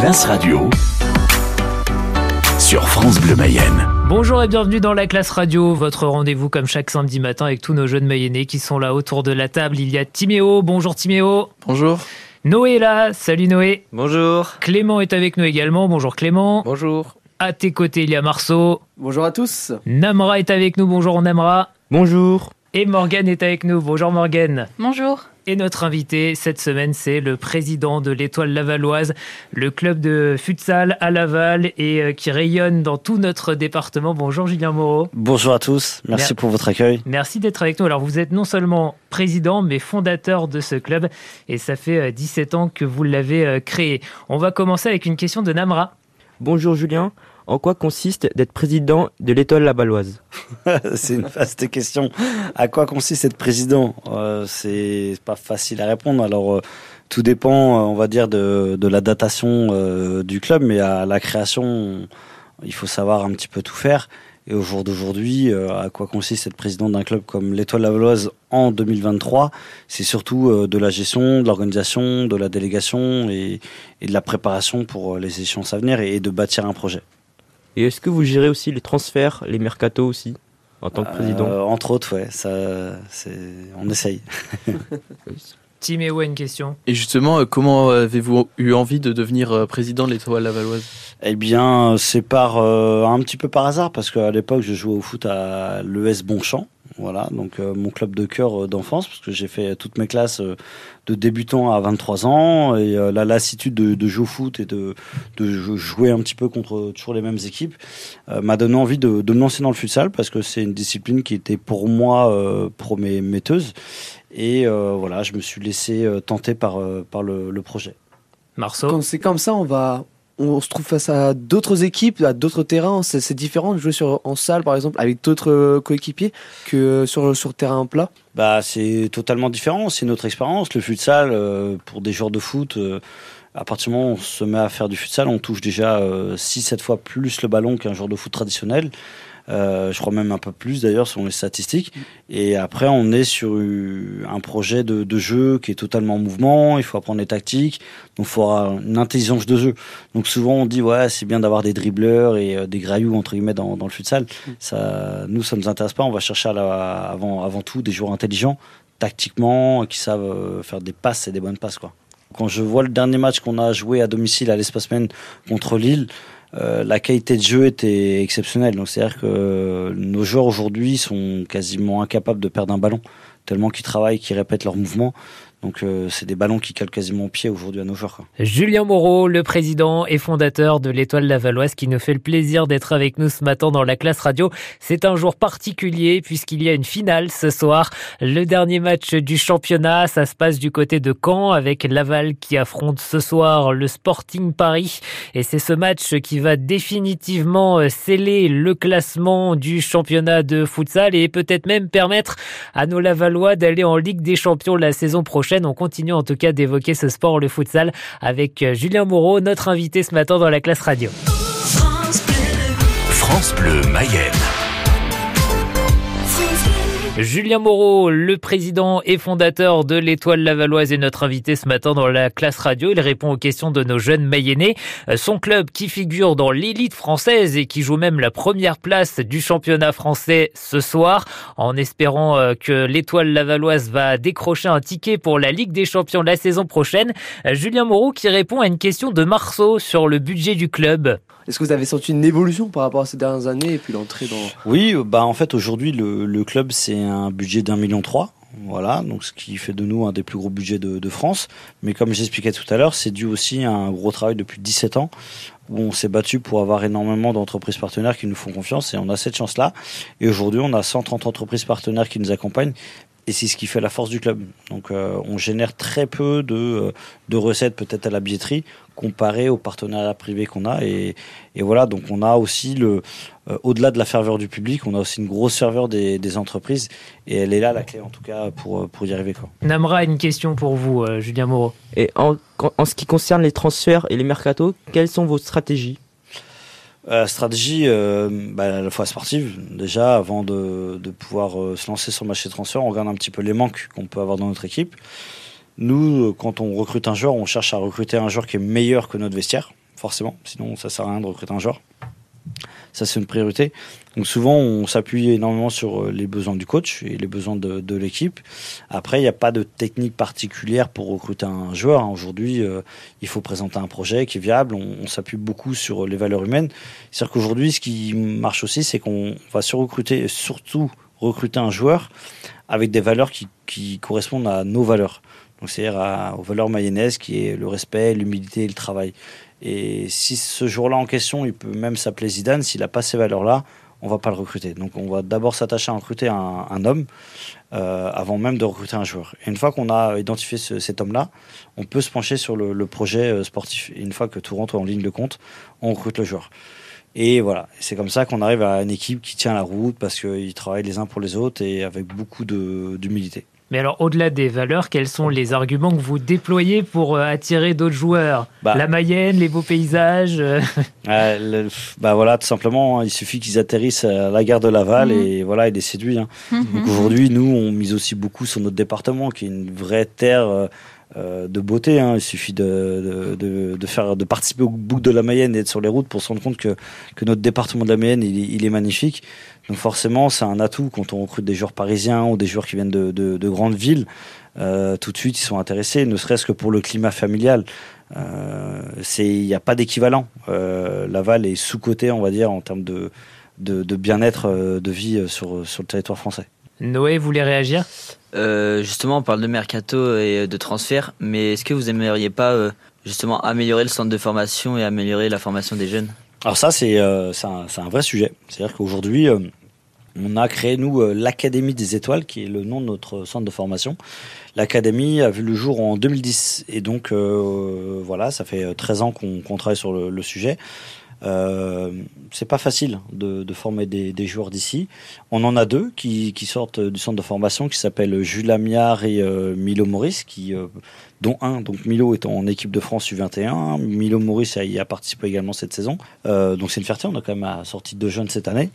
Classe Radio sur France Bleu Mayenne. Bonjour et bienvenue dans la Classe Radio, votre rendez-vous comme chaque samedi matin avec tous nos jeunes Mayennais qui sont là autour de la table. Il y a Timéo, bonjour Timéo. Bonjour. Noé est là, salut Noé. Bonjour. Clément est avec nous également, bonjour Clément. Bonjour. À tes côtés, il y a Marceau. Bonjour à tous. Namra est avec nous, bonjour Namra. Bonjour. Et Morgane est avec nous, bonjour Morgane. Bonjour. Et notre invité cette semaine, c'est le président de l'Étoile Lavalloise, le club de futsal à Laval et qui rayonne dans tout notre département. Bonjour Julien Moreau. Bonjour à tous, merci pour votre accueil. Merci d'être avec nous. Alors vous êtes non seulement président, mais fondateur de ce club et ça fait 17 ans que vous l'avez créé. On va commencer avec une question de Namra. Bonjour Julien. En quoi consiste d'être président de l'Étoile Lavalloise ? C'est une vaste question. À quoi consiste être président ? C'est pas facile à répondre. Alors, tout dépend, on va dire, de la datation du club. Mais à la création, il faut savoir un petit peu tout faire. Et au jour d'aujourd'hui, à quoi consiste être président d'un club comme l'Étoile Lavalloise en 2023 ? C'est surtout de la gestion, de l'organisation, de la délégation et de la préparation pour les échéances à venir et de bâtir un projet. Et est-ce que vous gérez aussi les transferts, les mercatos aussi, en tant que président ? Entre autres, ouais, on essaye. Timéo a une question. Et justement, comment avez-vous eu envie de devenir président de l'Étoile Lavalloise ? Eh bien, c'est par un petit peu par hasard, parce qu'à l'époque, je jouais au foot à l'ES Bonchamp. Voilà, donc mon club de cœur d'enfance, parce que j'ai fait toutes mes classes de débutant à 23 ans, et la lassitude de jouer au foot et de jouer un petit peu contre toujours les mêmes équipes m'a donné envie de me lancer dans le futsal, parce que c'est une discipline qui était pour moi prometteuse, et voilà, je me suis laissé tenter par le projet. Marceau. Quand c'est comme ça, on se trouve face à d'autres équipes, à d'autres terrains. C'est différent de jouer en salle, par exemple, avec d'autres coéquipiers que sur terrain plat. Bah, c'est totalement différent. C'est notre expérience. Le futsal, pour des joueurs de foot, à partir du moment où on se met à faire du futsal, on touche déjà 6-7 fois plus le ballon qu'un joueur de foot traditionnel. Je crois même un peu plus d'ailleurs selon les statistiques. Et après on est sur un projet de jeu qui est totalement en mouvement, il faut apprendre les tactiques, donc il faut avoir une intelligence de jeu. Donc souvent on dit ouais c'est bien d'avoir des dribbleurs et des grailloux entre guillemets dans le futsal. Ça, nous ça ne nous intéresse pas, on va chercher avant tout des joueurs intelligents, tactiquement, qui savent faire des passes et des bonnes passes quoi. Quand je vois le dernier match qu'on a joué à domicile à l'Espace Men contre Lille, la qualité de jeu était exceptionnelle. Donc, c'est-à-dire que nos joueurs aujourd'hui sont quasiment incapables de perdre un ballon, tellement qu'ils travaillent, qu'ils répètent leurs mouvements. Donc c'est des ballons qui calent quasiment au pied aujourd'hui à nos joueurs. Quoi. Julien Moreau, le président et fondateur de l'Étoile Lavalloise, qui nous fait le plaisir d'être avec nous ce matin dans la Classe Radio. C'est un jour particulier puisqu'il y a une finale ce soir. Le dernier match du championnat, ça se passe du côté de Caen avec Laval qui affronte ce soir le Sporting Paris. Et c'est ce match qui va définitivement sceller le classement du championnat de futsal et peut-être même permettre à nos Lavallois d'aller en Ligue des Champions la saison prochaine. On continue en tout cas d'évoquer ce sport, le futsal, avec Julien Moreau, notre invité ce matin dans la Classe Radio. France Bleu Mayenne. Julien Moreau, le président et fondateur de l'Étoile Lavalloise est notre invité ce matin dans la Classe Radio. Il répond aux questions de nos jeunes Mayennais. Son club qui figure dans l'élite française et qui joue même la première place du championnat français ce soir. En espérant que l'Étoile Lavalloise va décrocher un ticket pour la Ligue des Champions la saison prochaine. Julien Moreau qui répond à une question de Marceau sur le budget du club. Est-ce que vous avez senti une évolution par rapport à ces dernières années et puis l'entrée dans... Oui, bah en fait aujourd'hui le club c'est un budget d'1,3 million, voilà, donc ce qui fait de nous un des plus gros budgets de France. Mais comme j'expliquais tout à l'heure, c'est dû aussi à un gros travail depuis 17 ans où on s'est battu pour avoir énormément d'entreprises partenaires qui nous font confiance et on a cette chance-là. Et aujourd'hui, on a 130 entreprises partenaires qui nous accompagnent. Et c'est ce qui fait la force du club. Donc on génère très peu de recettes peut-être à la billetterie comparé aux partenariats privés qu'on a. Et voilà, donc on a aussi, au-delà de la ferveur du public, on a aussi une grosse ferveur des entreprises. Et elle est là la clé en tout cas pour y arriver. Quoi. Namra, une question pour vous, Julien Moreau. Et en ce qui concerne les transferts et les mercatos, quelles sont vos stratégies ? Stratégie à la fois sportive, déjà avant de pouvoir se lancer sur le marché de transfert, on regarde un petit peu les manques qu'on peut avoir dans notre équipe. Nous, quand on recrute un joueur, on cherche à recruter un joueur qui est meilleur que notre vestiaire. forcément, sinon ça sert à rien de recruter un joueur. Ça, c'est une priorité. Donc souvent, on s'appuie énormément sur les besoins du coach et les besoins de l'équipe. Après, il n'y a pas de technique particulière pour recruter un joueur. Aujourd'hui, il faut présenter un projet qui est viable. On s'appuie beaucoup sur les valeurs humaines. C'est-à-dire qu'aujourd'hui, ce qui marche aussi, c'est qu'on va surrecruter et surtout recruter un joueur avec des valeurs qui correspondent à nos valeurs. Donc, c'est-à-dire aux valeurs mayennaises, qui est le respect, l'humilité et le travail. Et si ce jour-là en question, il peut même s'appeler Zidane, s'il n'a pas ces valeurs-là, on ne va pas le recruter. Donc on va d'abord s'attacher à recruter un homme avant même de recruter un joueur. Et une fois qu'on a identifié cet homme-là, on peut se pencher sur le projet sportif. Et une fois que tout rentre en ligne de compte, on recrute le joueur. Et voilà, c'est comme ça qu'on arrive à une équipe qui tient la route parce qu'ils travaillent les uns pour les autres et avec beaucoup d'humilité. Mais alors, au-delà des valeurs, quels sont les arguments que vous déployez pour attirer d'autres joueurs ? La Mayenne, les beaux paysages voilà, tout simplement, hein, il suffit qu'ils atterrissent à la gare de Laval et voilà, il est séduit. Hein. Donc aujourd'hui, nous, on mise aussi beaucoup sur notre département, qui est une vraie terre de beauté. Hein. Il suffit de participer au book de la Mayenne et d'être sur les routes pour se rendre compte que notre département de la Mayenne, il est magnifique. Donc forcément, c'est un atout quand on recrute des joueurs parisiens ou des joueurs qui viennent de grandes villes. Tout de suite, ils sont intéressés, ne serait-ce que pour le climat familial. Il n'y a pas d'équivalent. Laval est sous-coté, on va dire, en termes de bien-être, de vie sur le territoire français. Noé voulait réagir ? Justement, on parle de mercato et de transfert, mais est-ce que vous aimeriez pas justement améliorer le centre de formation et améliorer la formation des jeunes ? Alors ça, c'est un vrai sujet. C'est-à-dire qu'aujourd'hui, on a créé, nous, l'Académie des Étoiles, qui est le nom de notre centre de formation. L'Académie a vu le jour en 2010. Et donc, voilà, ça fait 13 ans qu'on travaille sur le sujet. C'est pas facile de former des joueurs d'ici. On en a deux qui sortent du centre de formation, qui s'appellent Jules Amiard et Milo Maurice, dont un, donc Milo est en équipe de France U21, Milo Maurice y a participé également cette saison. Donc c'est une fierté, on a quand même sorti deux jeunes cette année.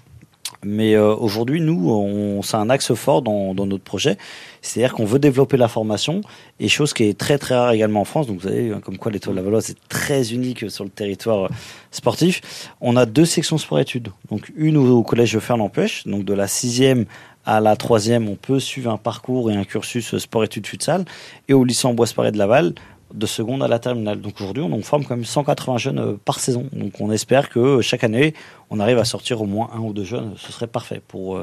Mais aujourd'hui, nous, c'est un axe fort dans notre projet. C'est-à-dire qu'on veut développer la formation, et chose qui est très très rare également en France. Donc vous savez, comme quoi l'Étoile Lavalloise est très unique sur le territoire sportif. On a deux sections sport-études. Donc une au collège Ferland-Pêche, donc de la 6e à la 3e, on peut suivre un parcours et un cursus sport-études futsal, et au lycée en Bois-Parais de Laval, de seconde à la terminale. Donc aujourd'hui, on forme quand même 180 jeunes par saison. Donc on espère que chaque année, on arrive à sortir au moins un ou deux jeunes. Ce serait parfait pour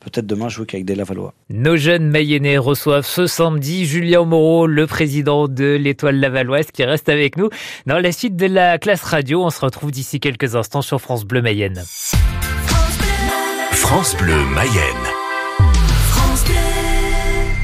peut-être demain jouer qu'avec des Lavallois. Nos jeunes Mayennais reçoivent ce samedi Julien Moreau, le président de l'Étoile Lavalloise, qui reste avec nous dans la suite de la Classe Radio. On se retrouve d'ici quelques instants sur France Bleu Mayenne. France Bleu Mayenne.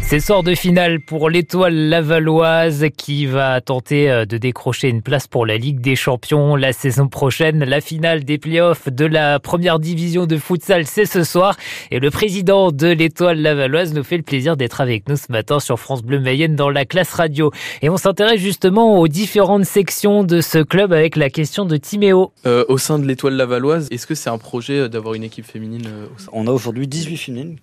C'est sort de finale pour l'Étoile Lavalloise qui va tenter de décrocher une place pour la Ligue des Champions la saison prochaine. La finale des play-offs de la première division de futsal, c'est ce soir. Et le président de l'Étoile Lavalloise nous fait le plaisir d'être avec nous ce matin sur France Bleu Mayenne dans la Classe Radio. Et on s'intéresse justement aux différentes sections de ce club avec la question de Timéo. Au sein de l'Étoile Lavalloise, est-ce que c'est un projet d'avoir une équipe féminine au sein ? On a aujourd'hui 18 féminines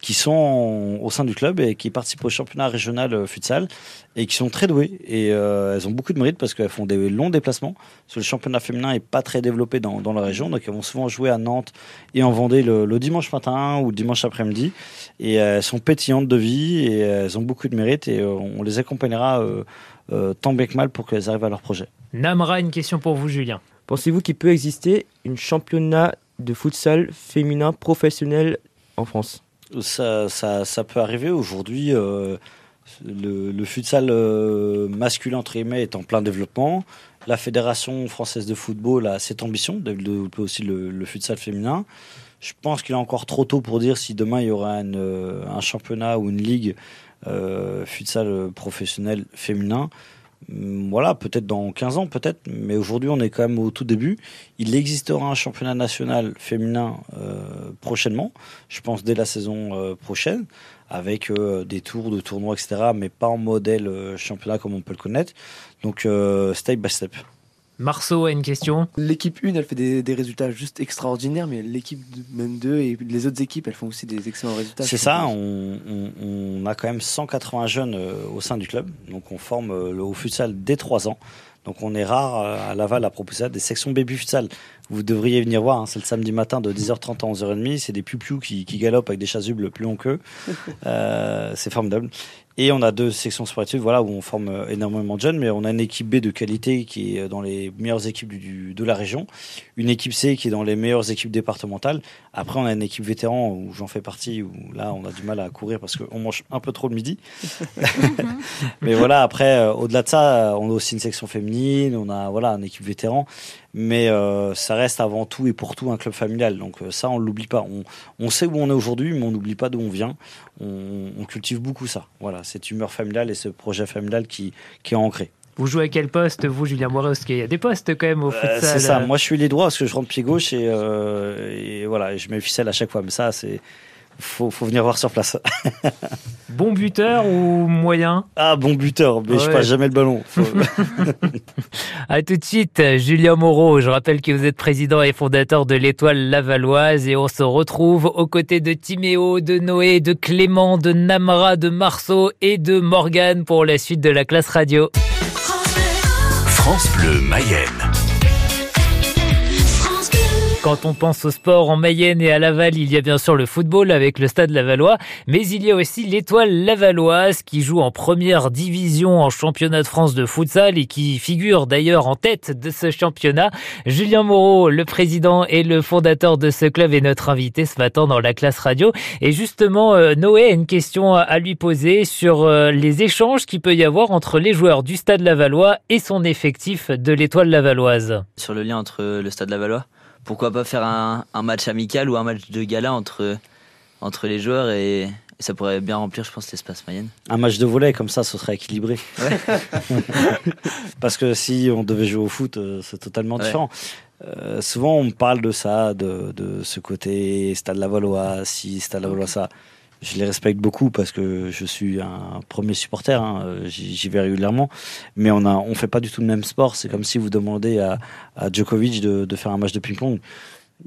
qui sont au sein du club et qui participent au championnat régional futsal et qui sont très douées. Et elles ont beaucoup de mérite parce qu'elles font des longs déplacements. Parce que le championnat féminin n'est pas très développé dans la région. Donc elles vont souvent jouer à Nantes et en Vendée le dimanche matin ou le dimanche après-midi. Et elles sont pétillantes de vie et elles ont beaucoup de mérite. Et on les accompagnera tant bien que mal pour qu'elles arrivent à leur projet. Namra, une question pour vous, Julien. Pensez-vous qu'il peut exister un championnat de futsal féminin professionnel en France ? Ça peut arriver. Aujourd'hui, le futsal masculin entre guillemets est en plein développement. La Fédération française de football a cette ambition de développer aussi le futsal féminin. Je pense qu'il est encore trop tôt pour dire si demain il y aura un championnat ou une ligue futsal professionnel féminin. Voilà, peut-être dans 15 ans, peut-être, mais aujourd'hui on est quand même au tout début. Il existera un championnat national féminin prochainement, je pense dès la saison prochaine, avec des tours de tournois, etc., mais pas en modèle championnat comme on peut le connaître. Donc step by step. Marceau a une question. L'équipe 1, elle fait des résultats juste extraordinaires, mais l'équipe même 2 et les autres équipes, elles font aussi des excellents résultats. C'est ça, on a quand même 180 jeunes au sein du club. Donc on forme au futsal dès 3 ans. Donc on est rare à Laval à proposer ça, des sections baby futsal. Vous devriez venir voir, hein, c'est le samedi matin de 10h30 à 11h30. C'est des pupius qui galopent avec des chasubles plus longs qu'eux. C'est formidable. Et on a deux sections sportives, voilà, où on forme énormément de jeunes, mais on a une équipe B de qualité qui est dans les meilleures équipes de la région, une équipe C qui est dans les meilleures équipes départementales. Après, on a une équipe vétéran où j'en fais partie, où là, on a du mal à courir parce qu'on mange un peu trop le midi. Mais voilà, après, au-delà de ça, on a aussi une section féminine, on a, voilà, une équipe vétéran. Mais ça reste avant tout et pour tout un club familial. Donc ça, on ne l'oublie pas. On sait où on est aujourd'hui, mais on n'oublie pas d'où on vient. On cultive beaucoup ça. Voilà, cette humeur familiale et ce projet familial qui est ancré. Vous jouez à quel poste, vous, Julien Moreau? Parce qu'il y a des postes quand même au futsal. C'est ça. Moi, je suis l'ailier droit parce que je rentre pied gauche et voilà, je mets ficelle à chaque fois. Mais ça, c'est... Faut venir voir sur place. Bon buteur ou moyen? Ah, bon buteur, mais ouais. Je passe jamais le ballon. À tout de suite, Julien Moreau. Je rappelle que vous êtes président et fondateur de l'Étoile Lavalloise et on se retrouve aux côtés de Timéo, de Noé, de Clément, de Namra, de Marceau et de Morgane pour la suite de la classe radio. France Bleu Mayenne. Quand on pense au sport en Mayenne et à Laval, il y a bien sûr le football avec le Stade Lavallois, mais il y a aussi l'Étoile Lavalloise qui joue en première division en championnat de France de futsal et qui figure d'ailleurs en tête de ce championnat. Julien Moreau, le président et le fondateur de ce club, est notre invité ce matin dans la classe radio. Et justement, Noé a une question à lui poser sur les échanges qu'il peut y avoir entre les joueurs du Stade Lavallois et son effectif de l'Étoile Lavalloise. Sur le lien entre le Stade Lavallois, pourquoi pas faire un match amical ou un match de gala entre les joueurs et ça pourrait bien remplir, je pense, l'espace Mayenne. Un match de volley, comme ça, ce serait équilibré. Ouais. Parce que si on devait jouer au foot, c'est totalement différent. Souvent, on me parle de ça, de ce côté Stade Lavallois, si Stade Lavallois, ça... Je les respecte beaucoup parce que je suis un premier supporter, hein, j'y vais régulièrement, mais on fait pas du tout le même sport. C'est comme si vous demandez à Djokovic de faire un match de ping-pong.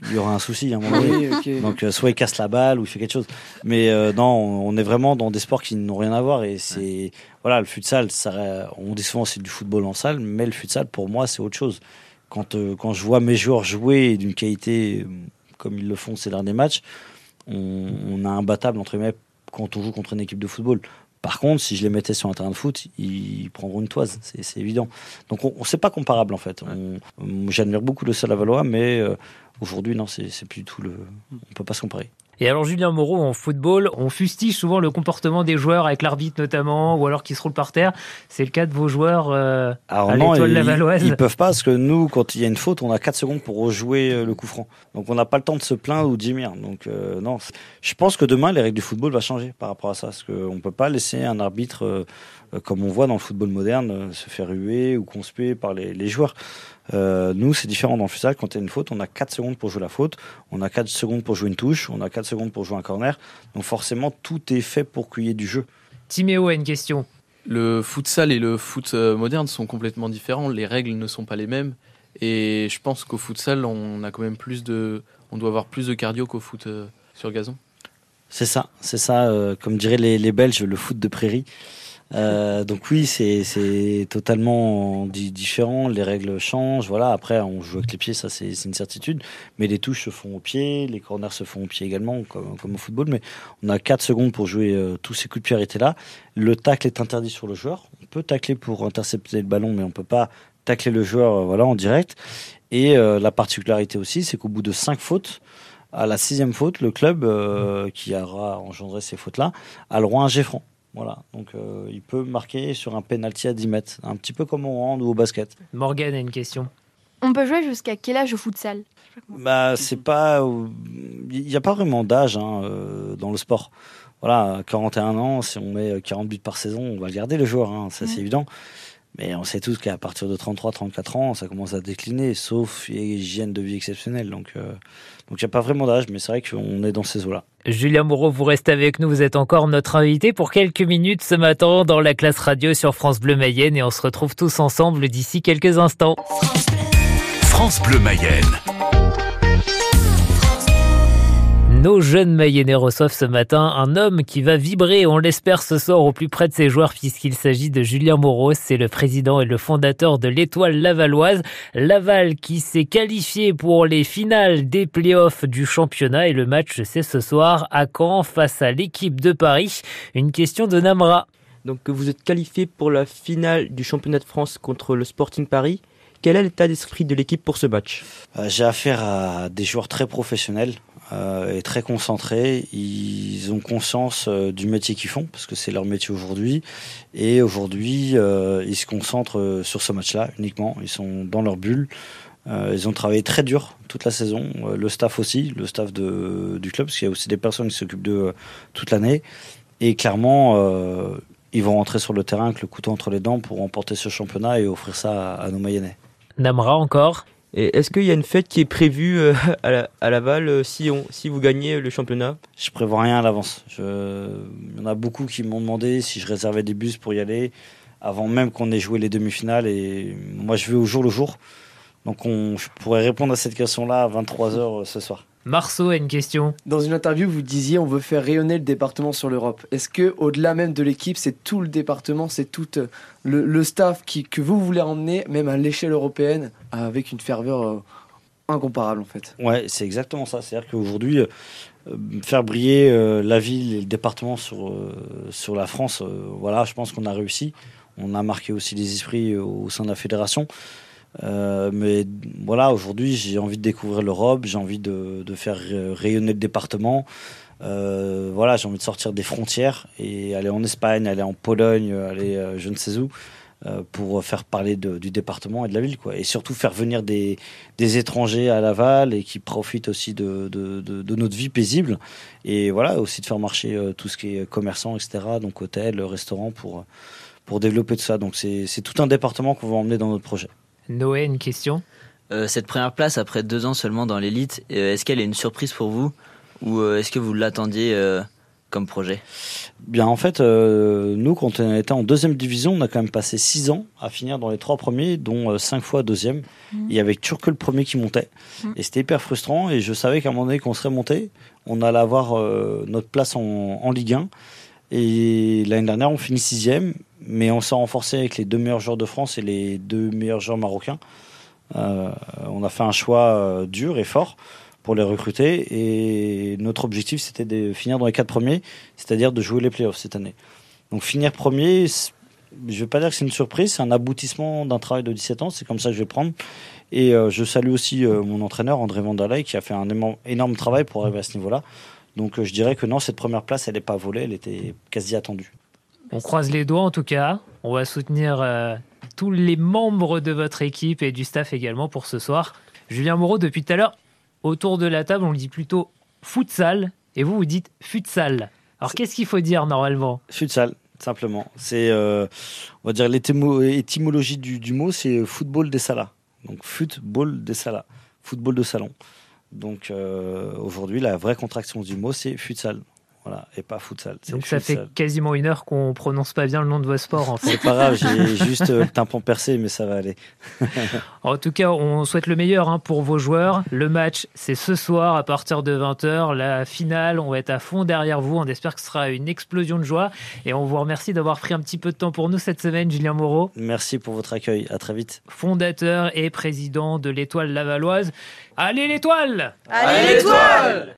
Il y aura un souci à un moment donné. Okay. Donc soit il casse la balle ou il fait quelque chose. Mais non, on est vraiment dans des sports qui n'ont rien à voir. Et c'est, voilà, le futsal, ça, on dit souvent c'est du football en salle, mais le futsal, pour moi, c'est autre chose. Quand je vois mes joueurs jouer d'une qualité comme ils le font ces derniers matchs, on a imbattable entre guillemets quand on joue contre une équipe de football. Par contre, si je les mettais sur un terrain de foot, ils prendront une toise, c'est évident. Donc c'est pas comparable en fait. J'admire beaucoup le Stade Lavallois, mais aujourd'hui non, c'est plus du tout on peut pas se comparer. Et alors Julien Moreau, en football, on fustige souvent le comportement des joueurs avec l'arbitre notamment, ou alors qui se roulent par terre. C'est le cas de vos joueurs à l'Étoile Lavalloise. Ils peuvent pas, parce que nous, quand il y a une faute, on a 4 secondes pour rejouer le coup franc. Donc on n'a pas le temps de se plaindre ou de gémir. Donc non, je pense que demain, les règles du football vont changer par rapport à ça. Parce qu'on peut pas laisser un arbitre, comme on voit dans le football moderne, se faire huer ou conspuer par les joueurs. Nous, c'est différent dans le futsal. Quand il y a une faute, on a 4 secondes pour jouer la faute, on a 4 secondes pour jouer une touche, on a 4 secondes pour jouer un corner. Donc forcément, tout est fait pour qu'il y ait du jeu. Timéo a une question. Le futsal et le foot moderne sont complètement différents. Les règles ne sont pas les mêmes. Et je pense qu'au futsal, on doit avoir plus de cardio qu'au foot sur gazon. C'est ça. Comme diraient les Belges, le foot de prairie. Donc oui, c'est totalement différent, les règles changent, voilà. Après, on joue avec les pieds, ça c'est une certitude, mais les touches se font au pied, les corners se font au pied également, comme au football, mais on a 4 secondes pour jouer tous ces coups de pied arrêtés là. Le tacle est interdit sur le joueur, on peut tacler pour intercepter le ballon, mais on peut pas tacler le joueur en direct. Et la particularité aussi, c'est qu'au bout de 5 fautes, à la 6e faute, le club qui aura engendré ces fautes-là a le droit à un jet franc. Voilà, donc il peut marquer sur un penalty à 10 mètres, un petit peu comme au hand ou au basket. Morgane a une question. On peut jouer jusqu'à quel âge au futsal? Bah, c'est pas, il n'y a pas vraiment d'âge dans le sport. Voilà, 41 ans, si on met 40 buts par saison, on va le garder le joueur, c'est évident. Mais on sait tous qu'à partir de 33-34 ans, ça commence à décliner, sauf hygiène de vie exceptionnelle. Donc il n'y a pas vraiment d'âge, mais c'est vrai qu'on est dans ces eaux-là. Julien Moreau, vous restez avec nous, vous êtes encore notre invité pour quelques minutes ce matin dans la classe radio sur France Bleu Mayenne. Et on se retrouve tous ensemble d'ici quelques instants. France Bleu Mayenne. Nos jeunes Mayennais reçoivent ce matin un homme qui va vibrer, on l'espère ce soir, au plus près de ses joueurs, puisqu'il s'agit de Julien Moreau. C'est le président et le fondateur de l'Étoile Lavalloise. Laval qui s'est qualifié pour les finales des playoffs du championnat. Et le match, c'est ce soir à Caen face à l'équipe de Paris. Une question de Namra. Donc vous êtes qualifié pour la finale du championnat de France contre le Sporting Paris. Quel est l'état d'esprit de l'équipe pour ce match ? J'ai affaire à des joueurs très professionnels et très concentrés. Ils ont conscience du métier qu'ils font, parce que c'est leur métier aujourd'hui. Et aujourd'hui, ils se concentrent sur ce match-là uniquement. Ils sont dans leur bulle. Ils ont travaillé très dur toute la saison, le staff aussi, le staff du club, parce qu'il y a aussi des personnes qui s'occupent d'eux toute l'année. Et clairement, ils vont rentrer sur le terrain avec le couteau entre les dents pour remporter ce championnat et offrir ça à nos Mayennais. Namra encore. Et est-ce qu'il y a une fête qui est prévue à Laval si vous gagnez le championnat ? Je prévois rien à l'avance. Il y en a beaucoup qui m'ont demandé si je réservais des bus pour y aller avant même qu'on ait joué les demi-finales. Et moi, je vais au jour le jour. Donc je pourrais répondre à cette question-là à 23h ce soir. Marceau a une question. Dans une interview, vous disiez on veut faire rayonner le département sur l'Europe. Est-ce que, au-delà même de l'équipe, c'est tout le département, c'est tout le staff que vous voulez emmener, même à l'échelle européenne, avec une ferveur incomparable en fait ? Ouais, c'est exactement ça. C'est-à-dire qu'aujourd'hui, faire briller la ville et le département sur la France, voilà, je pense qu'on a réussi. On a marqué aussi les esprits au sein de la fédération. Mais voilà, aujourd'hui j'ai envie de découvrir l'Europe, j'ai envie de faire rayonner le département, voilà, j'ai envie de sortir des frontières et aller en Espagne, aller en Pologne, aller je ne sais où, pour faire parler du département et de la ville, quoi. Et surtout faire venir des étrangers à Laval et qui profitent aussi de notre vie paisible, et voilà, aussi de faire marcher tout ce qui est commerçant, etc., donc hôtels, restaurants, pour développer tout ça. Donc c'est tout un département qu'on va emmener dans notre projet. Noé, une question. Cette première place, après 2 ans seulement dans l'élite, est-ce qu'elle est une surprise pour vous, ou est-ce que vous l'attendiez comme projet ? Bien, en fait, nous, quand on était en 2e division, on a quand même passé 6 ans à finir dans les 3 premiers, dont 5 fois 2e. Il y avait toujours que le premier qui montait. Et c'était hyper frustrant. Et je savais qu'à un moment donné, qu'on serait monté, on allait avoir notre place en Ligue 1. Et l'année dernière, on finit 6e, mais on s'est renforcé avec les 2 meilleurs joueurs de France et les 2 meilleurs joueurs marocains. On a fait un choix dur et fort pour les recruter, et notre objectif, c'était de finir dans les 4 premiers, c'est-à-dire de jouer les playoffs cette année. Donc finir premier, je ne vais pas dire que c'est une surprise, c'est un aboutissement d'un travail de 17 ans, c'est comme ça que je vais prendre. Et je salue aussi mon entraîneur, André Vandalay, qui a fait un énorme travail pour arriver à ce niveau-là. Donc je dirais que non, cette première place, elle n'est pas volée, elle était quasi attendue. On croise les doigts en tout cas. On va soutenir tous les membres de votre équipe et du staff également pour ce soir. Julien Moreau, depuis tout à l'heure, autour de la table, on dit plutôt futsal et vous dites futsal. Alors qu'est-ce qu'il faut dire normalement ? Futsal, simplement. C'est, on va dire, l'étymologie du mot, c'est football des salas. Donc football des salas, football de salon. Donc aujourd'hui, la vraie contraction du mot, c'est futsal. Voilà, et pas futsal. Donc ça fait quasiment 1 heure qu'on ne prononce pas bien le nom de votre sport. En fait. C'est pas grave, j'ai juste le tympan percé, mais ça va aller. En tout cas, on souhaite le meilleur pour vos joueurs. Le match, c'est ce soir à partir de 20h. La finale, on va être à fond derrière vous. On espère que ce sera une explosion de joie. Et on vous remercie d'avoir pris un petit peu de temps pour nous cette semaine, Julien Moreau. Merci pour votre accueil. À très vite. Fondateur et président de l'Étoile Lavalloise. Allez l'Étoile ! Allez l'Étoile !